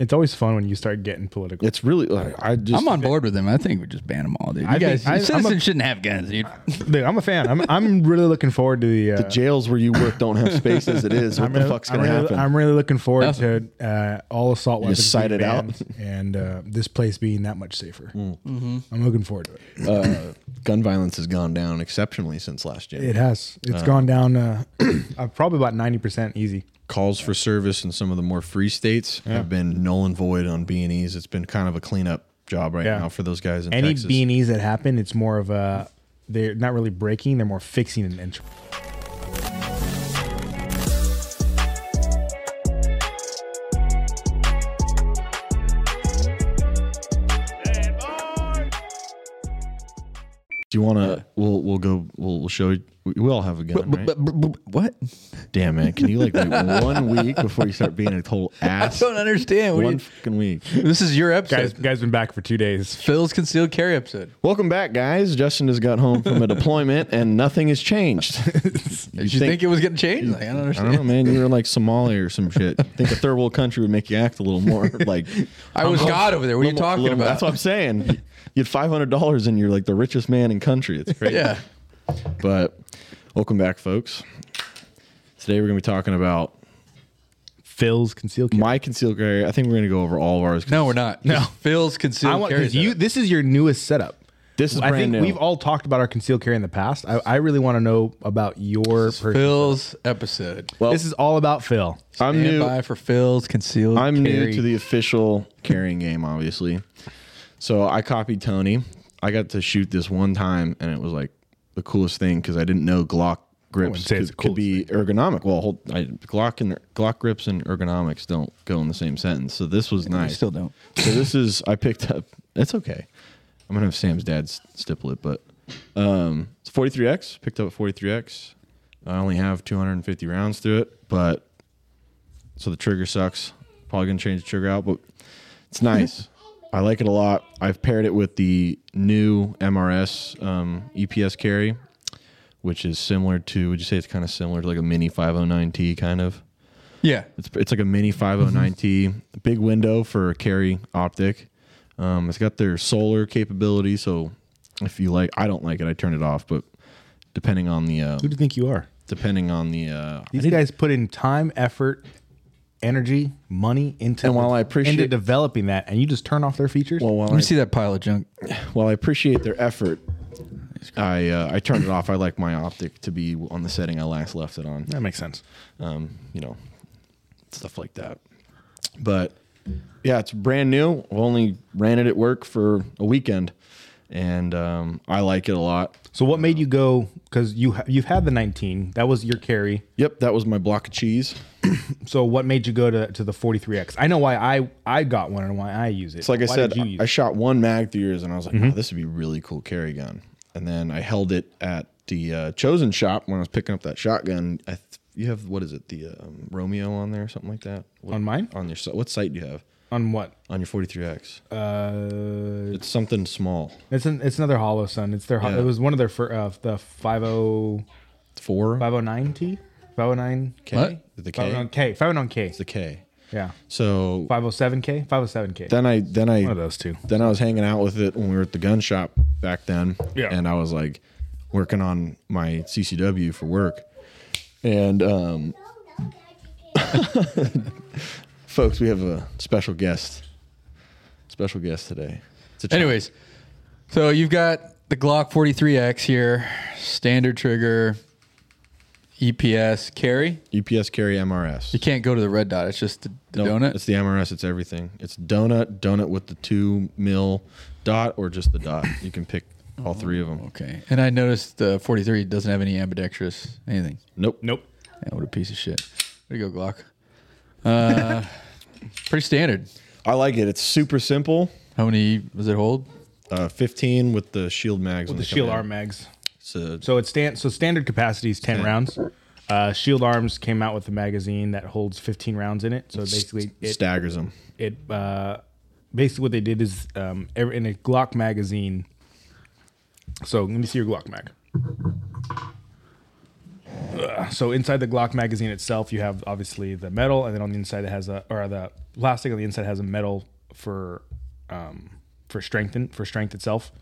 It's always fun when you start getting political. It's really like I'm on board with them. I think we just ban them all, dude. Citizens shouldn't have guns, dude. Dude, I'm a fan. I'm really looking forward to the jails where you work don't have space as it is. What the fuck's gonna happen? I'm really looking forward to all assault weapons sight it out and this place being that much safer. Mm-hmm. I'm looking forward to it. Gun violence has gone down exceptionally since last year. It has. It's gone down probably about 90% easy. Calls for service in some of the more free states have been null and void on B&Es. It's been kind of a cleanup job right now for those guys in Texas. Any B&Es that happen, it's more of a, they're not really breaking, they're more fixing an inch. Do you want to? We'll go. We'll show you. We all have a gun, right? What? Damn, man! Can you wait 1 week before you start being a total ass? I don't understand. Fucking week. This is your episode. Guys been back for 2 days. Phil's concealed carry episode. Welcome back, guys. Justin has got home from a deployment, and nothing has changed. Did you think it was getting changed? I don't understand. I don't know, man. You were like Somalia or some shit. I think a third world country would make you act a little more like. I was God over there. What are you talking about? That's what I'm saying. You had $500 and you're like the richest man in country. It's crazy. Yeah. But welcome back, folks. Today we're going to be talking about Phil's concealed carry. My concealed carry. I think we're going to go over all of ours. No, we're not. No. Phil's concealed carry. This is your newest setup. This is brand new. We've all talked about our concealed carry in the past. I really want to know about your Phil's episode. Well, this is all about Phil. I'm new by for Phil's concealed carry. I'm new to the official carrying game, obviously. So I copied Tony. I got to shoot this one time, and it was like the coolest thing because I didn't know Glock grips could be ergonomic. Well, Glock grips and ergonomics don't go in the same sentence. So this was nice. I still don't. So this is I picked up. It's okay. I'm gonna have Sam's dad stipple it, but it's 43X. Picked up a 43X. I only have 250 rounds through it, but so the trigger sucks. Probably gonna change the trigger out, but it's nice. I like it a lot. I've paired it with the new MRS EPS carry, which is similar to, would you say it's kind of similar to like a mini 509T kind of? Yeah. It's like a mini 509T, big window for a carry optic. It's got their solar capability. So if you like, I don't like it, I turn it off. But depending on the... who do you think you are? Depending on the... These guys put in time, effort... energy, money into developing that, and you just turn off their features. Well, let me see that pile of junk. While I appreciate their effort, I turned it off. I like my optic to be on the setting I last left it on. That makes sense. Stuff like that. But yeah, it's brand new. I've only ran it at work for a weekend, and I like it a lot. So what made you go? Because you've had the 19. That was your carry. Yep, that was my block of cheese. So what made you go to the 43X? I know why I got one and why I use it. It's like I said, I shot one mag through yours, and I was like, oh, this would be a really cool carry gun. And then I held it at the Chosen shop when I was picking up that shotgun. You have, what is it, the Romeo on there or something like that? On mine? On your site. What site do you have? On what? On your 43X. It's something small. It's another Holosun. It's their. Yeah. It was one of their the 504 509T. 509K? What? The K? 509K. 509K. It's the K. Yeah. So... 507K? 507K. Then I... One of those two. Then I was hanging out with it when we were at the gun shop back then. Yeah. And I was, working on my CCW for work. And, folks, we have a special guest. Special guest today. Anyways, so you've got the Glock 43X here. Standard trigger... EPS carry? EPS carry MRS. You can't go to the red dot. It's just the donut? It's the MRS. It's everything. It's donut with the 2 mil dot or just the dot. You can pick all three of them. Okay. And I noticed the 43 doesn't have any ambidextrous anything. Nope. Yeah, what a piece of shit. There you go, Glock. Pretty standard. I like it. It's super simple. How many does it hold? 15 with the shield mags. With the shield arm mags. So it's standard capacity is 10 rounds. Shield Arms came out with a magazine that holds 15 rounds in it. So basically, it staggers them. It basically what they did is in a Glock magazine. So let me see your Glock mag. So inside the Glock magazine itself, you have obviously the metal, and then on the inside it has a, or the plastic on the inside has a metal for strength itself.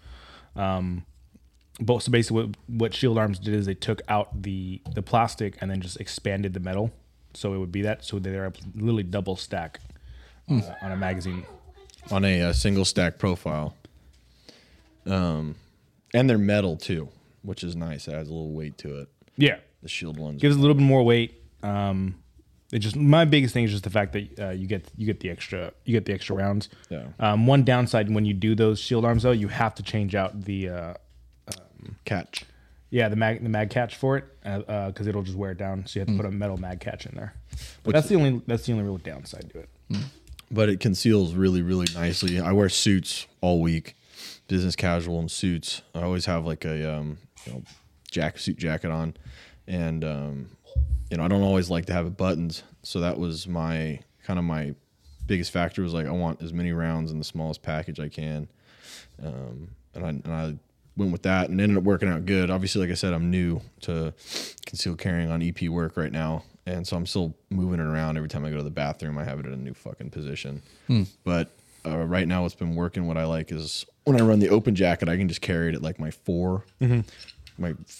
But so basically what Shield Arms did is they took out the plastic and then just expanded the metal. So it would be that. So they're literally double stack on a magazine. On a single stack profile. And they're metal too, which is nice. It adds a little weight to it. Yeah. The Shield ones. Gives a little bit more weight. It just, my biggest thing is just the fact that you get the extra rounds. Yeah. One downside when you do those Shield Arms though, you have to change out the catch. Yeah, the mag catch for it, because it'll just wear it down. So you have to put a metal mag catch in there. But that's the only real downside to it. But it conceals really, really nicely. I wear suits all week, business casual and suits. I always have like a suit jacket on, and I don't always like to have it buttons. So that was my biggest factor was like I want as many rounds in the smallest package I can, and I went with that and ended up working out good. Obviously, like I said, I'm new to concealed carrying on EP work right now. And so I'm still moving it around. Every time I go to the bathroom, I have it in a new fucking position. But right now what's been working, what I like is when I run the open jacket, I can just carry it at like my 4, in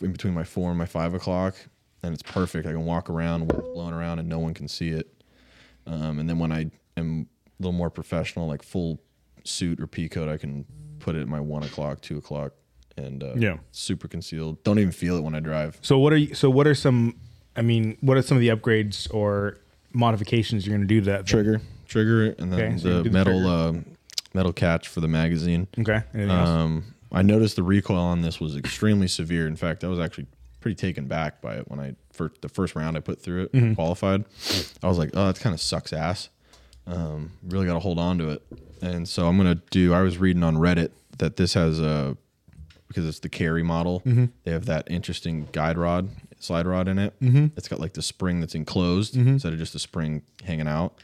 between my 4 and my 5 o'clock. And it's perfect. I can walk around, blowing around, and no one can see it. And then when I am a little more professional, like full suit or peacoat, I can put it at my 1 o'clock, 2 o'clock. And super concealed. Don't even feel it when I drive. So what are some of the upgrades or modifications you're going to do to that thing? Trigger, and then the metal catch for the magazine. Okay. Anything else? I noticed the recoil on this was extremely severe. In fact, I was actually pretty taken back by it when I the first round I put through it qualified. I was like, oh, that kind of sucks ass. Really got to hold on to it. And so I'm gonna do. I was reading on Reddit that this has a. Because it's the carry model, they have that interesting slide rod in it. It's got like the spring that's enclosed instead of just the spring hanging out.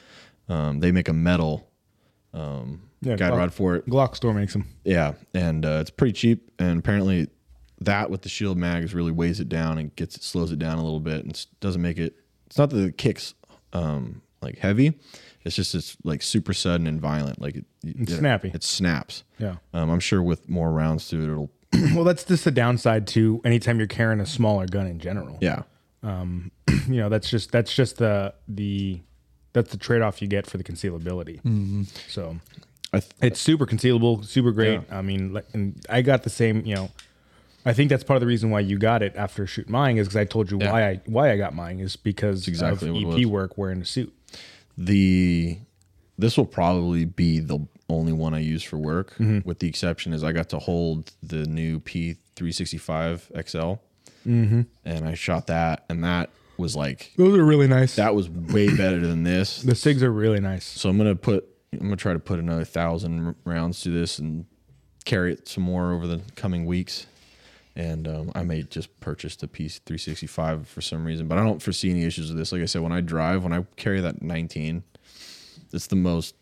They make a metal guide rod for it. Glock store makes them. Yeah, and it's pretty cheap. And apparently, that with the Shield mags really weighs it down and slows it down a little bit, and doesn't make it. It's not that the kicks like heavy. It's just it's like super sudden and violent. Like it's snappy. It snaps. Yeah. I'm sure with more rounds to it, it'll. Well, that's just the downside to anytime you're carrying a smaller gun in general. Yeah. That's just the trade-off you get for the concealability. So it's super concealable, super great. Yeah. I mean, and I got the same, I think that's part of the reason why you got it after shoot mine is because I told you why I got mine is because of EP work wearing a suit. This will probably be the only one I use for work, with the exception is I got to hold the new P365XL, and I shot that, and that was like those are really nice. That was way better than this. The SIGs are really nice. So I'm gonna try to put another 1,000 rounds to this and carry it some more over the coming weeks. And I may just purchase the P365 for some reason, but I don't foresee any issues with this. Like I said, when I carry that 19, it's the most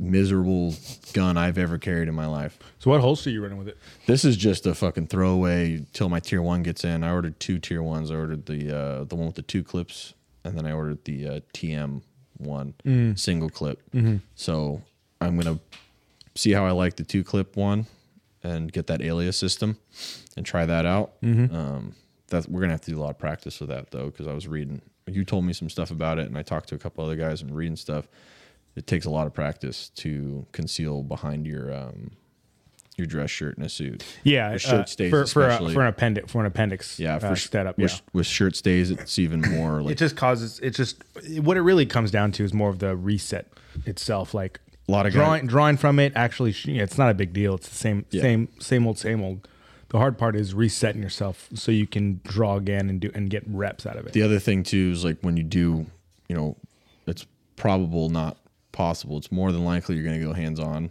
miserable gun I've ever carried in my life. So what holster are you running with it? This is just a fucking throwaway till my Tier 1 gets in. I ordered 2 Tier 1s. I ordered the one with the 2 clips, and then I ordered the TM one, single clip. So I'm going to see how I like the 2 clip one and get that alias system and try that out. We're going to have to do a lot of practice with that, though, because I was reading. You told me some stuff about it, and I talked to a couple other guys and reading stuff. It takes a lot of practice to conceal behind your dress shirt and a suit. Yeah, shirt stays for an appendix. Yeah, for setup. Yeah. With shirt stays, it's even more. Like, what it really comes down to is more of the reset itself. Like a lot of drawing from it. Actually, it's not a big deal. It's the same old. The hard part is resetting yourself so you can draw again and get reps out of it. The other thing too is like when you do, it's probable not possible. It's more than likely you're going to go hands-on.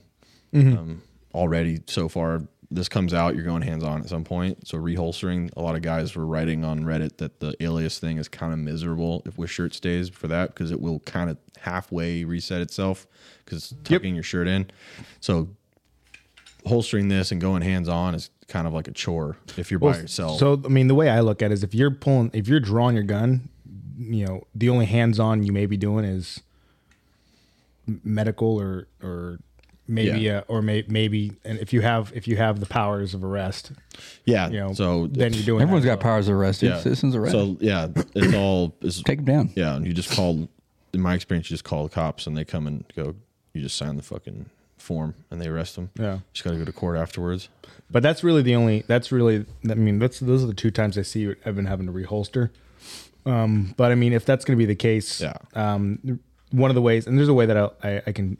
Already so far, this comes out, you're going hands-on at some point. So reholstering, a lot of guys were writing on Reddit that the alias thing is kind of miserable with shirt stays for that because it will kind of halfway reset itself because it's tucking your shirt in. So holstering this and going hands-on is kind of like a chore if you're by yourself. So, I mean, the way I look at it is if you're drawing your gun, you know, the only hands-on you may be doing is medical or maybe, maybe, and if you have the powers of arrest, you know, so then you're doing, everyone's got powers of arrest. Yeah. Citizens arrest. So yeah, it's all, take them down. Yeah. And you just call, in my experience, you just call the cops and they come and go, you just sign the fucking form and they arrest them. Yeah. Just got to go to court afterwards. But that's really the only, those are the two times I see I've been having to reholster. But I mean, if that's going to be the case, one of the ways, and there's a way that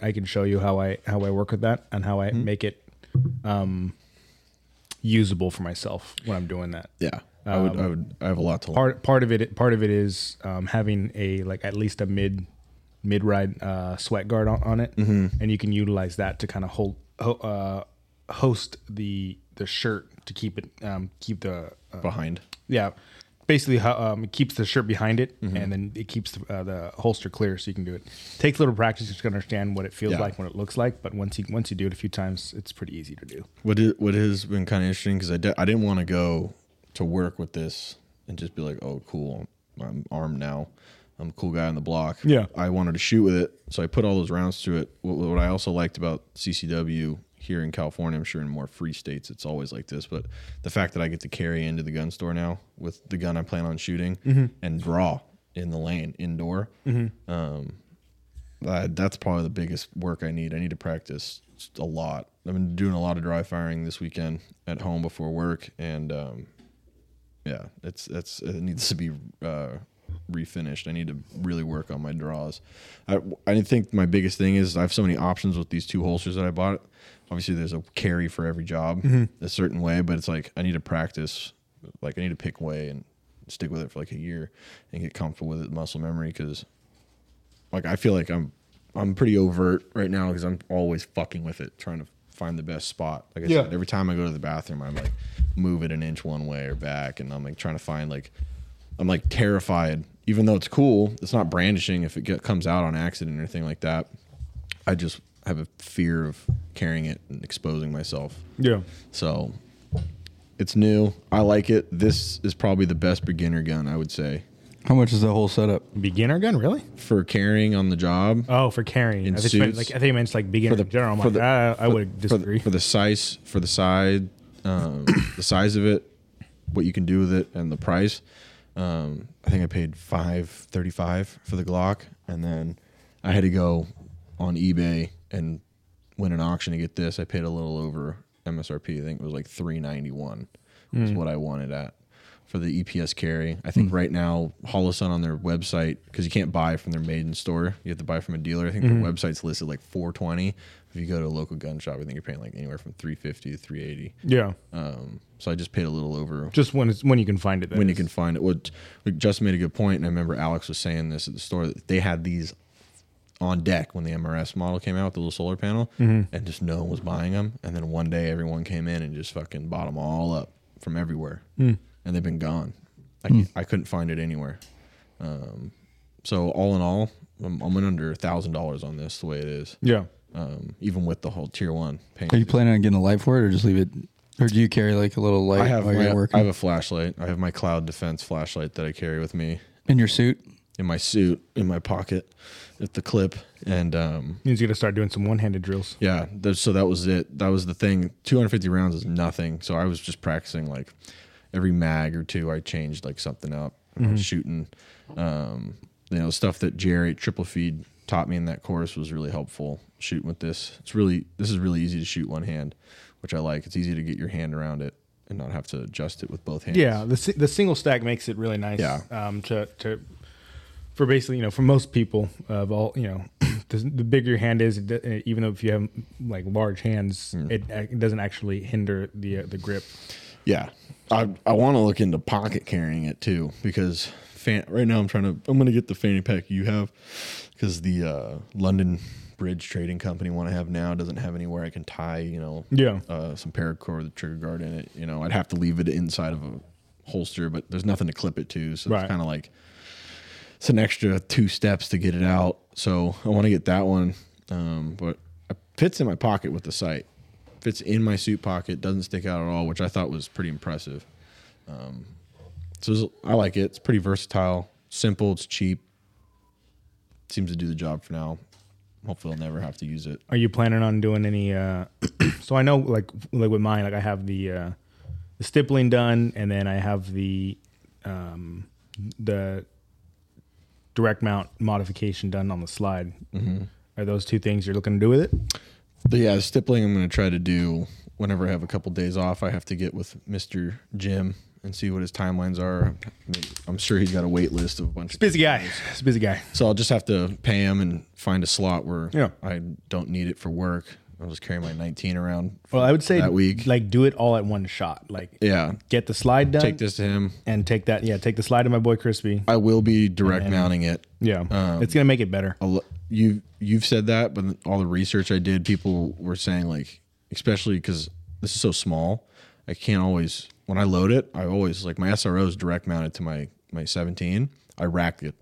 I can show you how I work with that and how I make it usable for myself when I'm doing that. Yeah, I have a lot to learn. Part of it is having at least a mid-ride sweat guard on it, and you can utilize that to kind of host the shirt to keep it keep the behind. Yeah. Basically, it keeps the shirt behind it, and then it keeps the holster clear, so you can do it. Takes a little practice just to understand what it feels like, what it looks like. But once you do it a few times, it's pretty easy to do. What has been kind of interesting, because I didn't want to go to work with this and just be like, oh, cool, I'm armed now. I'm a cool guy on the block. Yeah, I wanted to shoot with it, so I put all those rounds to it. What I also liked about CCW here in California, I'm sure in more free states it's always like this, but the fact that I get to carry into the gun store now with the gun I plan on shooting and draw in the lane indoor, that's probably the biggest work I need. I need to practice a lot. I've been doing a lot of dry firing this weekend at home before work, and it needs to be refinished. I need to really work on my draws. I think my biggest thing is I have so many options with these two holsters that I bought. Obviously, there's a carry for every job a certain way, but it's like I need to practice. Like I need to pick way and stick with it for like a year and get comfortable with it, muscle memory. Because like I feel like I'm pretty overt right now because I'm always fucking with it, trying to find the best spot. Like I said, every time I go to the bathroom, I'm like move it an inch one way or back, and I'm like trying to find like I'm like terrified. Even though it's cool, it's not brandishing if it comes out on accident or anything like that. I just have a fear of carrying it and exposing myself. Yeah. So it's new. I like it. This is probably the best beginner gun, I would say. How much is the whole setup? Beginner gun, really? For carrying on the job. Oh, for carrying. In suits. I think it meant like beginner in general. I would disagree. The size of it, what you can do with it, and the price. I think I paid $535 for the Glock, and then I had to go on eBay and win an auction to get this. I paid a little over MSRP. I think it was like $391 is what I wanted at for the EPS carry. I think right now Holosun on their website, because you can't buy from their maiden store, you have to buy from a dealer. I think their website's listed like $420. If you go to a local gun shop, I think you're paying like anywhere from $350 to $380. Yeah. So I just paid a little over. Just when you can find it. You can find it. Justin made a good point, and I remember Alex was saying this at the store that they had these on deck when the MRS model came out with the little solar panel, and just no one was buying them. And then one day everyone came in and just fucking bought them all up from everywhere, and they've been gone. I couldn't find it anywhere. So all in all, I'm under $1,000 on this the way it is. Yeah. Even with the whole Tier 1 paint. Are you planning on getting a light for it, or just leave it? Or do you carry like a little light? I have a flashlight. I have my Cloud Defense flashlight that I carry with me. In your suit? In my suit, in my pocket, at the clip. And he's going to start doing some one-handed drills. Yeah, so that was it. That was the thing. 250 rounds is nothing. So I was just practicing like every mag or two I changed like something up. I was shooting. Stuff that Jerry Triple Feed taught me in that course was really helpful shooting with this. This is really easy to shoot one hand, which I like. It's easy to get your hand around it and not have to adjust it with both hands. Yeah, the single stack makes it really nice. Yeah. For basically, for most people of all, the bigger your hand is, even though if you have like large hands, it doesn't actually hinder the grip. Yeah, I want to look into pocket carrying it too, because right now I'm going to get the fanny pack you have, because the London Bridge Trading Company one I have now doesn't have anywhere I can tie, some paracord with a trigger guard in it. I'd have to leave it inside of a holster, but there's nothing to clip it to, so It's kind of like it's an extra two steps to get it out. So I want to get that one, but it fits in my pocket with the sight. fits in my suit pocket, doesn't stick out at all, which I thought was pretty impressive. So I like it. It's pretty versatile, simple, it's cheap. Seems to do the job for now. Hopefully I'll never have to use it. Are you planning on doing any so I know like with mine, like I have the stippling done, and then I have the direct mount modification done on the slide. Mm-hmm. Are those two things you're looking to do with it? Yeah, stippling I'm going to try to do whenever I have a couple days off. I have to get with Mr. Jim and see what his timelines are. I'm sure he's got a wait list of a bunch of busy guys. It's a busy guy. So I'll just have to pay him and find a slot where I don't need it for work. I'll just carry my 19 around. Well, I would say that week, like, do it all at one shot. Like, get the slide done. Take this to him and take that. Yeah, take the slide to my boy Crispy. I will be direct mounting it. Yeah, it's gonna make it better. You've said that, but all the research I did, people were saying, like, especially because this is so small, I can't always. When I load it, I always, like, my SRO is direct mounted to my 17. I rack it,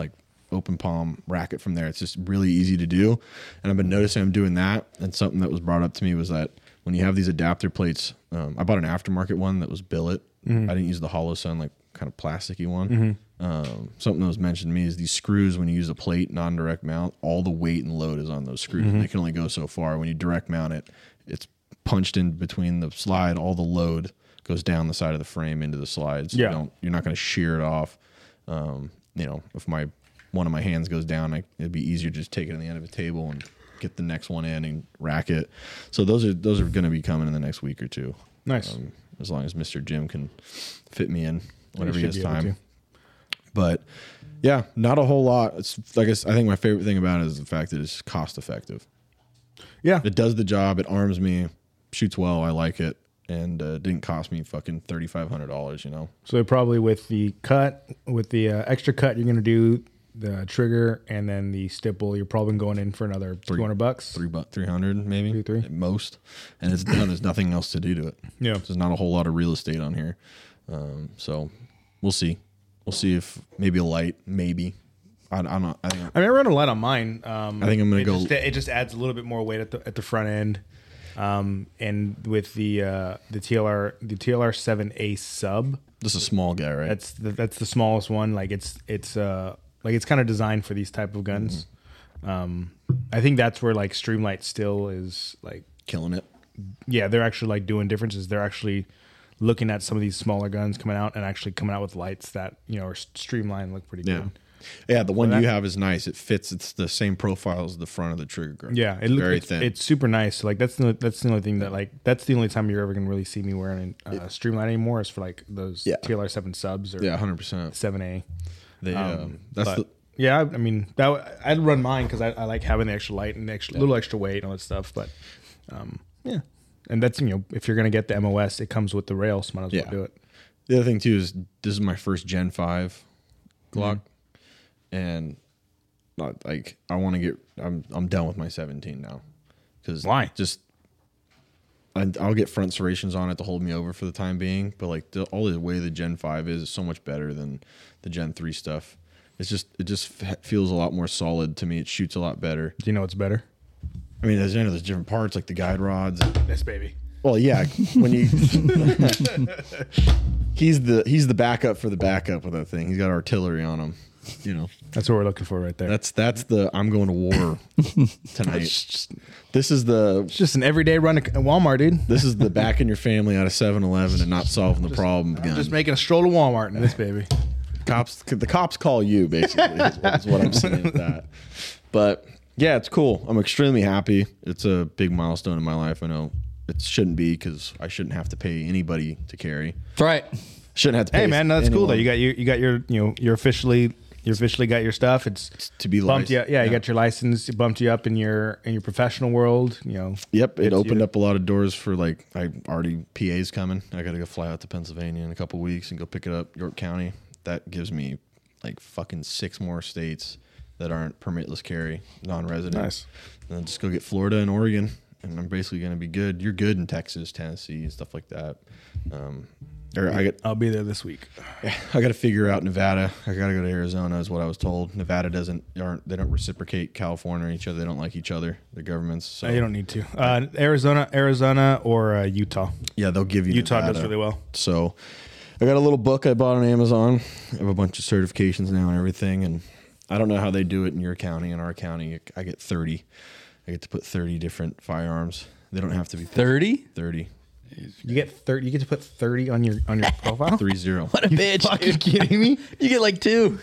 like, open palm, rack it from there. It's just really easy to do. And I've been noticing I'm doing that. And something that was brought up to me was that when you have these adapter plates, I bought an aftermarket one that was billet. Mm-hmm. I didn't use the Holosun, like, kind of plasticky one. Mm-hmm. Something that was mentioned to me is these screws, when you use a plate, non-direct mount, all the weight and load is on those screws. Mm-hmm. And they can only go so far. When you direct mount it, it's punched in between the slide, all the load goes down the side of the frame into the slides. So you're not going to shear it off. If one of my hands goes down, it'd be easier to just take it on the end of a table and get the next one in and rack it. So those are going to be coming in the next week or two. Nice. As long as Mr. Jim can fit me in whenever he has time. But yeah, not a whole lot. I think my favorite thing about it is the fact that it's cost effective. Yeah, it does the job. It arms me, shoots well. I like it. And didn't cost me fucking $3,500, So probably with the extra cut, you're going to do the trigger and then the stipple. You're probably going in for another $200. $300 maybe, at most. And it's done. There's nothing else to do to it. Yeah, there's not a whole lot of real estate on here. So we'll see. We'll see if maybe a light, maybe. I never run a light on mine. I think I'm going to go. It just adds a little bit more weight at the front end. And with the TLR 7A sub, this is a small guy, right? That's the smallest one. Like it's kind of designed for these type of guns. Mm-hmm. I think that's where, like, Streamlight still is, like, killing it. Yeah. They're actually, like, doing differences. They're actually looking at some of these smaller guns coming out and actually coming out with lights that, are streamlined, look pretty good. Yeah, the one you have is nice. It fits. It's the same profile as the front of the trigger guard. Yeah, it looks very thin. It's super nice. Like, that's the only thing that, like, that's the only time you're ever gonna really see me wearing Streamline anymore is for, like, those TLR 7 subs or 100% 7A. I'd run mine because I like having the extra light and extra little extra weight and all that stuff. But and that's if you're gonna get the MOS, it comes with the rail, so might as well do it. The other thing too is this is my first Gen 5 Glock. Mm-hmm. And not like I want to get. I'm done with my 17 now. Because why? Just I'll get front serrations on it to hold me over for the time being. But like the way the Gen 5 is so much better than the Gen 3 stuff. It just feels a lot more solid to me. It shoots a lot better. Do you know what's better? I mean, there's different parts like the guide rods. Yes, baby. Well, yeah. When you he's the backup for the backup with that thing. He's got artillery on him. That's what we're looking for right there. That's the I'm going to war tonight. It's just an everyday run at Walmart, dude. This is the backing your family out of 7-Eleven and not solving the problem. I'm just making a stroll to Walmart in this baby. The cops call you basically. Is what I'm saying with that. But yeah, it's cool. I'm extremely happy. It's a big milestone in my life. I know it shouldn't be because I shouldn't have to pay anybody to carry. That's right. Shouldn't have to pay. Hey man, that's anyone. Cool though. You got your officially. You officially got your stuff. It's to be bumped. Yeah, you got your license. It bumped you up in your professional world. Yep, it opened up a lot of doors for like I already PA's coming. I got to go fly out to Pennsylvania in a couple weeks and go pick it up York County. That gives me like fucking 6 more states that aren't permitless carry, non-resident. Nice. And then just go get Florida and Oregon, and I'm basically going to be good. You're good in Texas, Tennessee, and stuff like that. Or I'll be there this week. I got to figure out Nevada. I got to go to Arizona is what I was told. Nevada they don't reciprocate California or each other. They don't like each other, the governments. So. You don't need to. Arizona or Utah. Yeah, they'll give you Utah Nevada. Does really well. So I got a little book I bought on Amazon. I have a bunch of certifications now and everything. And I don't know how they do it in your county. In our county, I get 30. I get to put 30 different firearms. They don't have to be 30? 30. You get 30. You get to put 30 on your profile. 30. What a bitch! Are you kidding me? You get like 2.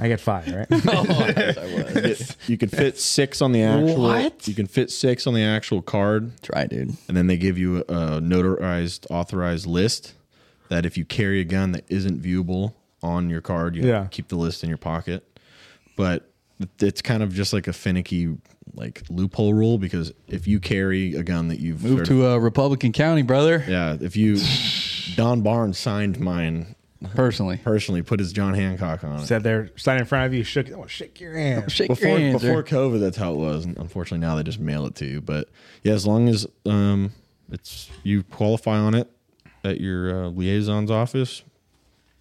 I get 5, right? Oh, yes, I was. You can fit 6 on the actual. What? You can fit 6 on the actual card. Try, dude. And then they give you a notarized, authorized list that if you carry a gun that isn't viewable on your card, you have to keep the list in your pocket. But it's kind of just like a finicky, like loophole rule, because if you carry a gun that you've moved to a Republican county, brother. Yeah, if you Don Barnes signed mine personally, put his John Hancock on it. Sat there, signed in front of you, shook. Oh, shake your hand. Shake your hand. Before COVID, that's how it was. And unfortunately, now they just mail it to you. But yeah, as long as it's you qualify on it at your liaison's office.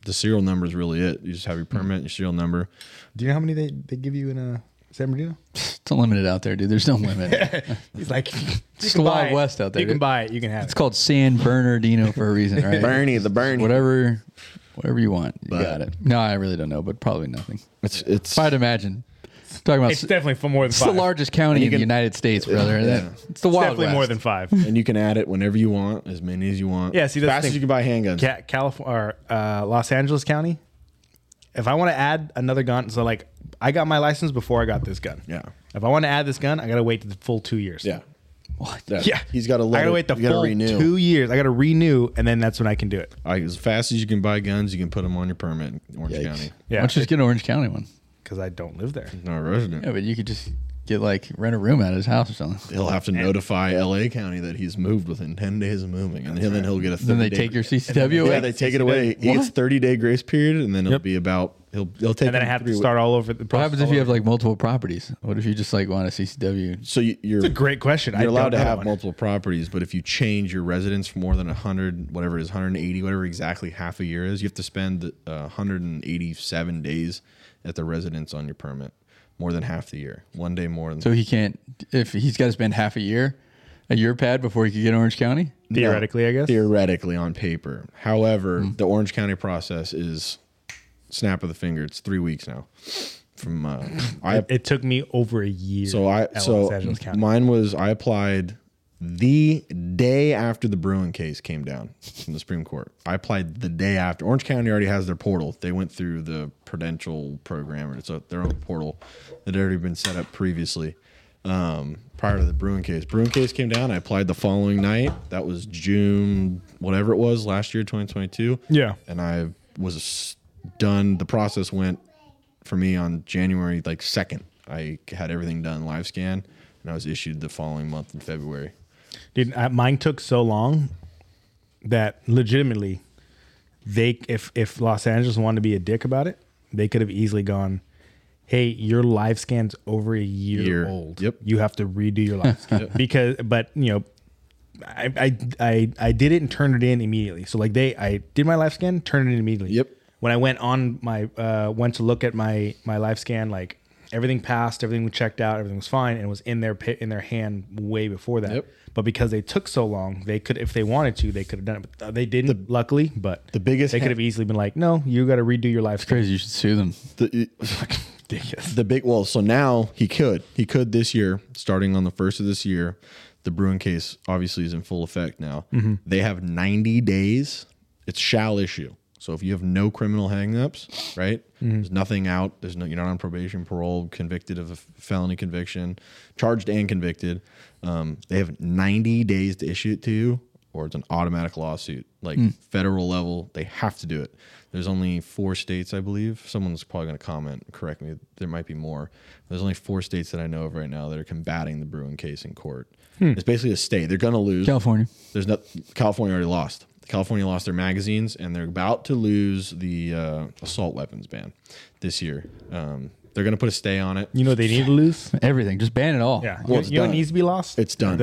The serial number is really it. You just have your permit, your serial number. Do you know how many they give you in San Bernardino? It's unlimited out there, dude. There's no limit. He's like, it's the Wild West out there. You can buy it. You can have it. It's called San Bernardino for a reason, right? Bernie. Whatever you want. You got it. No, I really don't know, but probably nothing. It's. If I'd imagine. Talking about, it's definitely for more than 5. It's the largest county in the United States, brother. Yeah. It's the Wild West. Definitely more than 5. And you can add it whenever you want, as many as you want. Yeah, see, that's fast as you can buy handguns. California, or Los Angeles County. If I want to add another gun, so like I got my license before I got this gun. Yeah. If I want to add this gun, I got to wait the full 2 years. Yeah. What? Yeah. He's got to let. I got to wait the full 2 years. I got to renew, and then that's when I can do it. Right, as fast as you can buy guns, you can put them on your permit in Orange County. Yeah. Why don't you just get an Orange County one? Because I don't live there. He's not a resident. Yeah, but you could just get like rent a room out of his house or something. He'll have to notify LA County that he's moved within 10 days of moving, and then he'll get a 30 Then they take your CCW away? Yeah, they take it away. It's 30-day grace period, and then it'll be about... He'll take. And then I have to start all over. The what happens if you have like multiple properties? What if you just like want a CCW? So you're. It's a great question. You're allowed to have multiple properties, but if you change your residence for more than 100, whatever it is, 180, whatever exactly half a year is, you have to spend 187 days at the residence on your permit, more than half the year. One day more than. So he can't. If he's got to spend half a year at your pad before he could get Orange County. Theoretically, no, I guess. Theoretically, on paper. However, the Orange County process is. Snap of the finger. It's 3 weeks now. From it took me over a year. So mine was I applied the day after the Bruen case came down from the Supreme Court. I applied the day after. Orange County already has their portal. They went through the Prudential program, or it's their own portal that had already been set up previously. Prior to the Bruen case. Bruen case came down. I applied the following night. That was June, whatever it was, last year, 2022. Yeah, and I was. Done. The process went for me on January 2nd. I had everything done live scan, and I was issued the following month in February. Dude, mine took so long that legitimately, they if Los Angeles wanted to be a dick about it, they could have easily gone, "Hey, your live scan's over a year old. Yep, you have to redo your live scan because." But you know, I did it and turned it in immediately. So like I did my live scan, turned it in immediately. Yep. When I went on my went to look at my live scan, like everything passed, everything was checked out, everything was fine, and it was in their hand way before that. Yep. But because they took so long, they could, if they wanted to, they could have done it. But they didn't, luckily. But the biggest, they could have easily been like, "No, you got to redo your live scan." Crazy, you should sue them. So now he could this year, starting on the 1st of this year, the Bruen case obviously is in full effect now. Mm-hmm. They have 90 days. It shall issue. So if you have no criminal hangups, right? Mm-hmm. There's nothing out. You're not on probation, parole, convicted of a felony conviction, charged and convicted. They have 90 days to issue it to you, or it's an automatic lawsuit. Federal level, they have to do it. There's only 4 states, I believe. Someone's probably going to comment and correct me. There might be more. There's only 4 states that I know of right now that are combating the Bruen case in court. It's basically a state. They're going to lose. California. California already lost. California lost their magazines, and they're about to lose the assault weapons ban this year. They're going to put a stay on it. You know what they need to lose? Everything. Just ban it all. Yeah. Well, you know what needs to be lost? It's done.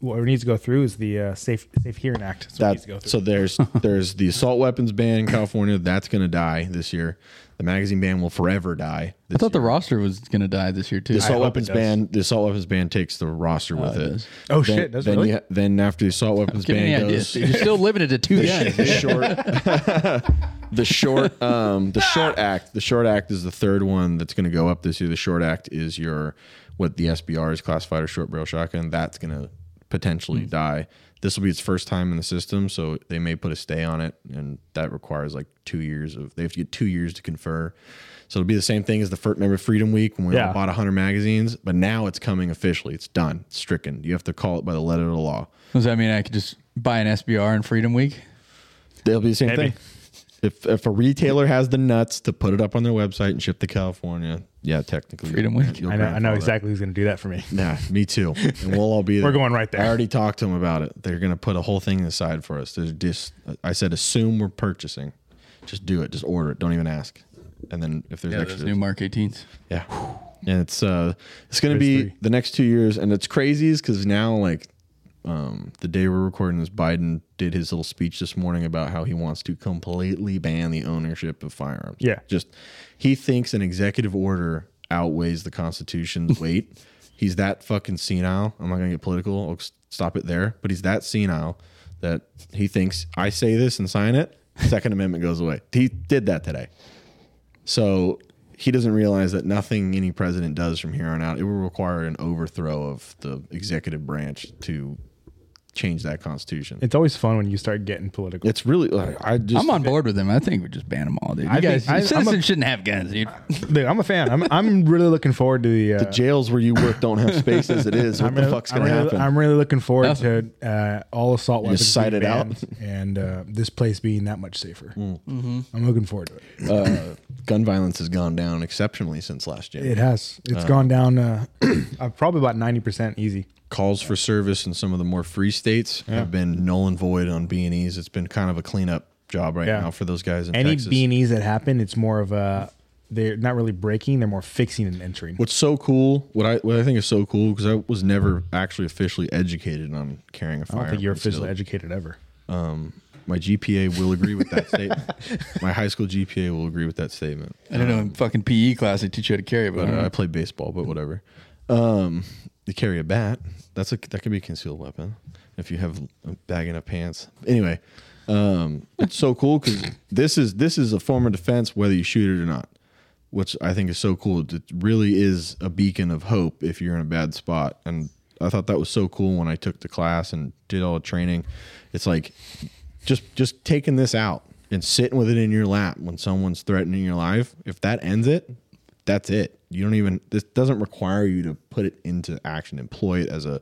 What needs to go through is the Safe Hearing Act. That's what needs to go through. So there's the assault weapons ban in California. That's going to die this year. The magazine ban will forever die. I thought the roster was going to die this year too. The assault weapons ban takes the roster with it. Oh shit! Then after the assault weapons ban goes, you're still limited to two guns. The short act is the third one that's going to go up this year. The short act is what the SBR is classified as short barrel shotgun. That's going to potentially die. This will be its first time in the system, so they may put a stay on it, and that requires like 2 years they have to get 2 years to confer. So it'll be the same thing as the first, remember Freedom Week when we all bought 100 magazines, but now it's coming officially. It's done. It's stricken. You have to call it by the letter of the law. Does that mean I could just buy an SBR in Freedom Week? They'll be the same thing. If a retailer has the nuts to put it up on their website and ship to California, technically. Freedom Week. I know exactly who's going to do that for me. Nah, me too. And we'll all be there. We're going right there. I already talked to them about it. They're going to put a whole thing aside for us. There's I said, assume we're purchasing. Just do it. Just order it. Don't even ask. And then if there's extra new Mark 18s. Yeah. And it's going to be the next 2 years. And it's crazy because now the day we're recording this, Biden did his little speech this morning about how he wants to completely ban the ownership of firearms. Yeah. He thinks an executive order outweighs the Constitution's weight. He's that fucking senile. I'm not going to get political. I'll stop it there. But he's that senile that he thinks I say this and sign it, Second Amendment goes away. He did that today. So he doesn't realize that nothing any president does from here on out, it will require an overthrow of the executive branch to change that Constitution. It's always fun when you start getting political. It's really I'm on board with them. I think we just ban them all, dude. Citizens shouldn't have guns, dude. Dude, I'm a fan. I'm really looking forward to the jails where you work don't have space as it is. What the fuck's gonna happen? I'm really looking forward to all assault weapons just being banned and this place being that much safer. Mm-hmm. I'm looking forward to it. Gun violence has gone down exceptionally since last year. It has. It's gone down probably about 90% easy. Calls for service in some of the more free states have been null and void on B&Es. It's been kind of a cleanup job right now for those guys in Texas. Any B&Es that happen, it's more of they're not really breaking, they're more fixing and entering. What's so cool, what I think is so cool, because I was never actually officially educated on carrying a firearm. I don't think you're officially educated ever. My GPA will agree with that statement. My high school GPA will agree with that statement. I don't know, in fucking PE class they teach you how to carry, but I played baseball, but whatever. You carry a bat. That could be a concealed weapon if you have a bag enough pants. Anyway, it's so cool because this is a form of defense whether you shoot it or not, which I think is so cool. It really is a beacon of hope if you're in a bad spot. And I thought that was so cool when I took the class and did all the training. It's like just taking this out and sitting with it in your lap when someone's threatening your life. If that ends it, that's it. This doesn't require you to put it into action, employ it as a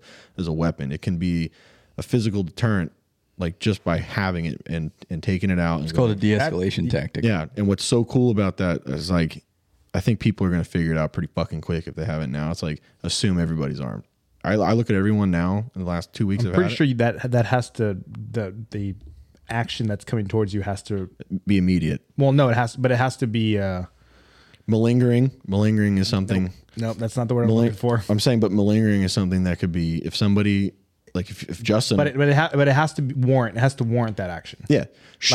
weapon. It can be a physical deterrent, like just by having it and taking it out. It's called a de-escalation tactic. Yeah. And what's so cool about that is I think people are going to figure it out pretty fucking quick if they haven't now. It's assume everybody's armed. I look at everyone now in the last 2 weeks. I'm pretty sure that has to, the action that's coming towards you has to be immediate. Well, no, it has to be, Malingering is something. Nope, that's not the word I'm looking for. I'm saying, but malingering is something that could be if somebody if Justin. But it has to warrant that action. Yeah,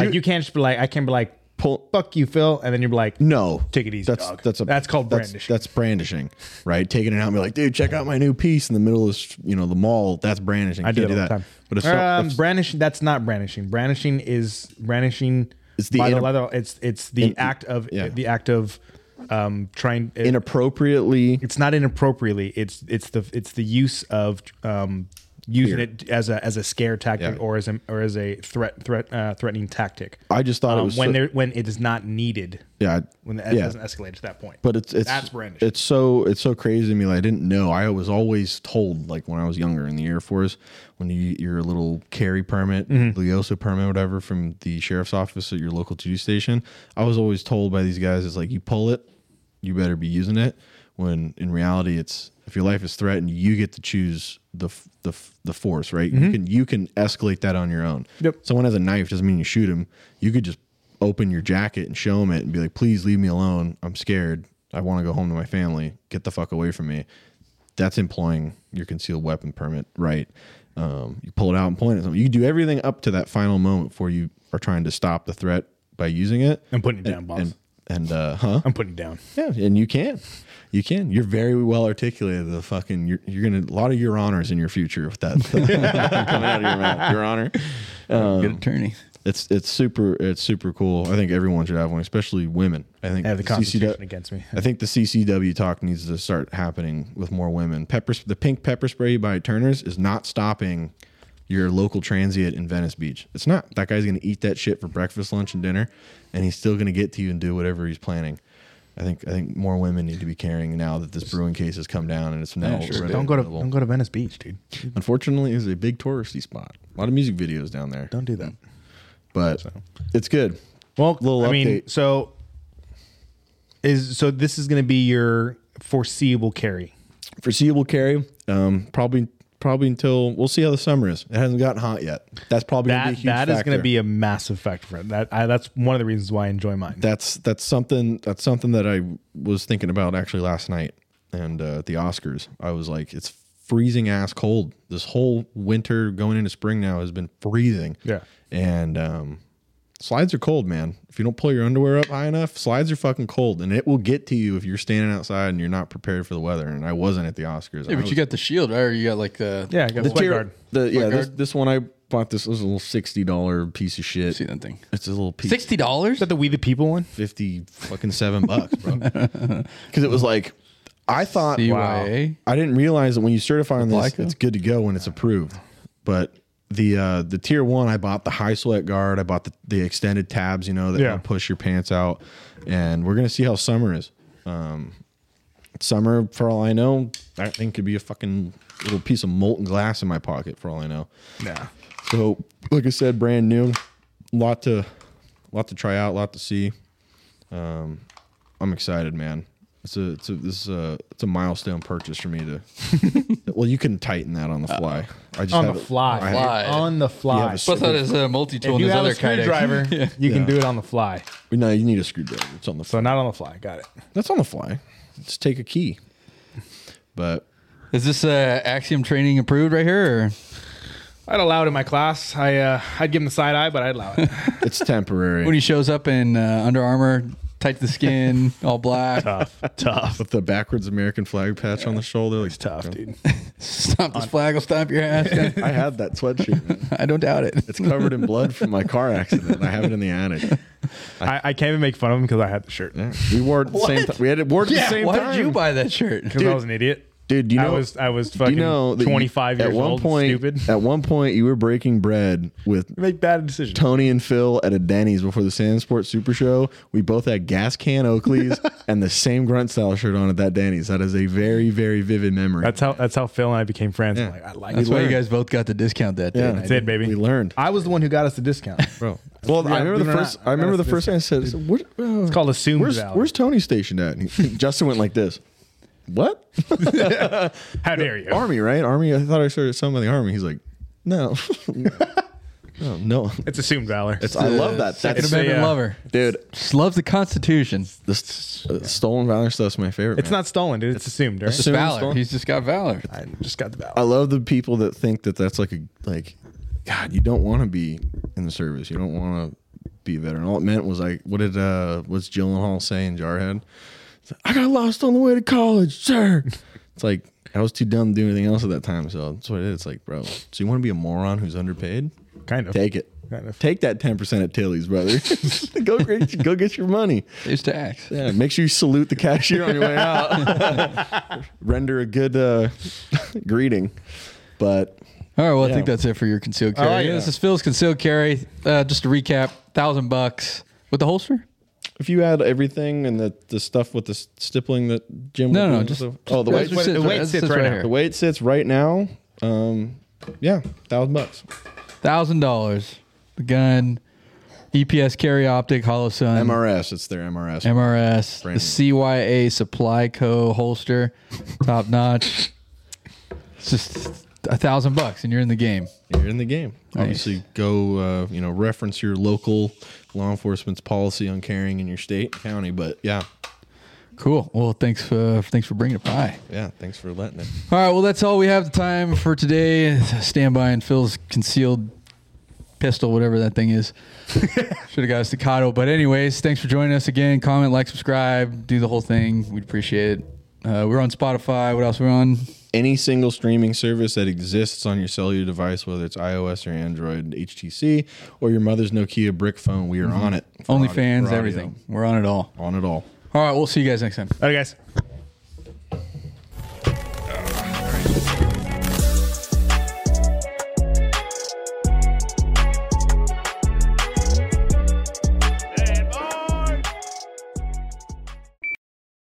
you can't just be I can't be pull, fuck you, Phil, and then you're no, take it easy. Dog. That's called brandishing. That's brandishing, right? Taking it out and be dude, check out my new piece in the middle of the mall. That's brandishing. I do that. All the time. But brandishing, that's not brandishing. Brandishing is brandishing. It's the leather. It's the act of the act of. Trying inappropriately. It's not inappropriately. It's the use of using it as a scare tactic or as a threatening tactic. I just thought it was when it is not needed. Yeah, when it doesn't escalate to that point. But that's brandish. It's so crazy to me. I didn't know. I was always told when I was younger in the Air Force, when your little carry permit, LEOSA permit, whatever, from the sheriff's office at your local duty station, I was always told by these guys, it's you pull it, you better be using it. When in reality, it's if your life is threatened, you get to choose the force, right? Mm-hmm. You can escalate that on your own. Yep. Someone has a knife doesn't mean you shoot him. You could just open your jacket and show him it and be please leave me alone. I'm scared. I want to go home to my family, get the fuck away from me. That's employing your concealed weapon permit, right? You pull it out and point at something. You can do everything up to that final moment before you are trying to stop the threat by using it. I'm putting it down, boss. I'm putting it down. Yeah, and you can. You can. You're very well articulated. The fucking you're gonna a lot of your honors in your future with that coming out of your mouth. Your honor. Good attorney. It's super cool. I think everyone should have one, especially women. I think I have the Constitution against me. I think the CCW talk needs to start happening with more women. The pink pepper spray by Turner's is not stopping your local transient in Venice Beach. It's not. That guy's going to eat that shit for breakfast, lunch, and dinner, and he's still going to get to you and do whatever he's planning. I think more women need to be carrying now that this Bruen case has come down and it's now. Yeah, sure. Don't go to Venice Beach, dude. Unfortunately, it's a big touristy spot. A lot of music videos down there. Don't do that. But it's good. Well, little update. I mean, so this is going to be your foreseeable carry. Foreseeable carry, probably until we'll see how the summer is. It hasn't gotten hot yet. That's probably going to be a huge factor. That is going to be a massive factor for it. That's one of the reasons why I enjoy mine. That's something that I was thinking about actually last night, and at the Oscars, I was like, it's freezing ass cold. This whole winter going into spring now has been freezing. Yeah. And slides are cold, man. If you don't pull your underwear up high enough, slides are fucking cold, and it will get to you if you're standing outside and you're not prepared for the weather. And I wasn't at the Oscars. Yeah, but you got the shield, right? Or you got like the yeah, I got the sweat guard. This one I bought. This was a little $60 piece of shit. See that thing? It's a little piece. $60? Is that the We the People one? $57, bro. Because it was like. I thought, CYA? Wow, I didn't realize that when you certify on this, it's good to go when it's approved. But the tier 1, I bought the high sweat guard. I bought the extended tabs, that push your pants out. And we're going to see how summer is. Summer, for all I know, that thing could be a fucking little piece of molten glass in my pocket, for all I know. Yeah. So, like I said, brand new. Lot to try out, lot to see. I'm excited, man. It's a milestone purchase for me to. Well, you can tighten that on the fly. On the fly. Plus, that is a multi-tool. If you have a screwdriver, you can do it on the fly. No, you need a screwdriver. It's on the fly. So not on the fly. Got it. That's on the fly. Just take a key. But is this Axiom training approved right here? Or? I'd allow it in my class. I'd give him the side eye, but I'd allow it. It's temporary. When he shows up in Under Armour. Tight the skin, all black. Tough. With the backwards American flag patch on the shoulder. Like, it's tough, dude. Stomp this flag, will stomp your ass. I had that sweatshirt, man. I don't doubt it. It's covered in blood from my car accident. I have it in the attic. I can't even make fun of him because I had the shirt. Yeah. We wore it at the same time. We had it wore it at the same time. Why did you buy that shirt? Because I was an idiot. Dude, I was fucking 25 years old. Stupid. At one point, you were breaking bread with make bad decisions. Tony and Phil at a Denny's before the Sandsport Super Show. We both had gas can Oakleys and the same grunt style shirt on at that Denny's. That is a very, very vivid memory. That's how Phil and I became friends. Yeah. That's why you guys both got the discount that day. Yeah, that's it, baby. We learned. I was the one who got us the discount, bro. Well, I remember the first thing I said. It's called assumed value. Where's Tony stationed at? And Justin went like this. What? How dare you? Army, right? Army. I thought I started some in the Army. He's like, no. No. It's assumed valor. I love that. That's a lover. Dude. Just loves the Constitution. The stolen valor stuff's my favorite. It's not stolen, dude. It's assumed, right? It's assumed valor. Stolen. He's just got valor. I just got the valor. I love the people that think that that's like God, you don't want to be in the service. You don't want to be a veteran. All it meant was like, what's Gyllenhaal say in Jarhead? I got lost on the way to college, sir. It's like, I was too dumb to do anything else at that time. So that's what it is. It's like, bro, so you want to be a moron who's underpaid? Kind of. Take it. Kind of. Take that 10% at Tilly's, brother. Go get your money. It's tax. Yeah, make sure you salute the cashier on your way out. Render a good greeting. But... All right, well, I think that's it for your concealed carry. This is Phil's concealed carry. Just to recap, $1,000 with the holster. If you add everything and the stuff with the stippling that Jim... No, just... Oh, the weight sits right here. The weight sits right now. $1,000. $1,000. The gun, EPS carry optic, Holosun. MRS. It's their MRS. MRS. The CYA Supply Co. holster. Top notch. It's just $1,000 and you're in the game. Nice. Obviously, go, reference your local... law enforcement's policy on carrying in your state, county, but yeah. Cool. Well, thanks for bringing it by. Yeah, thanks for letting it. All right, well, that's all we have the time for today. Stand by and Phil's concealed pistol, whatever that thing is. Should have got a staccato. But anyways, thanks for joining us again. Comment, like, subscribe, do the whole thing. We'd appreciate it. We're on Spotify. What else are we on? Any single streaming service that exists on your cellular device, whether it's iOS or Android, HTC, or your mother's Nokia brick phone, we are on it. OnlyFans, everything. We're on it all. All right, we'll see you guys next time. All right, guys.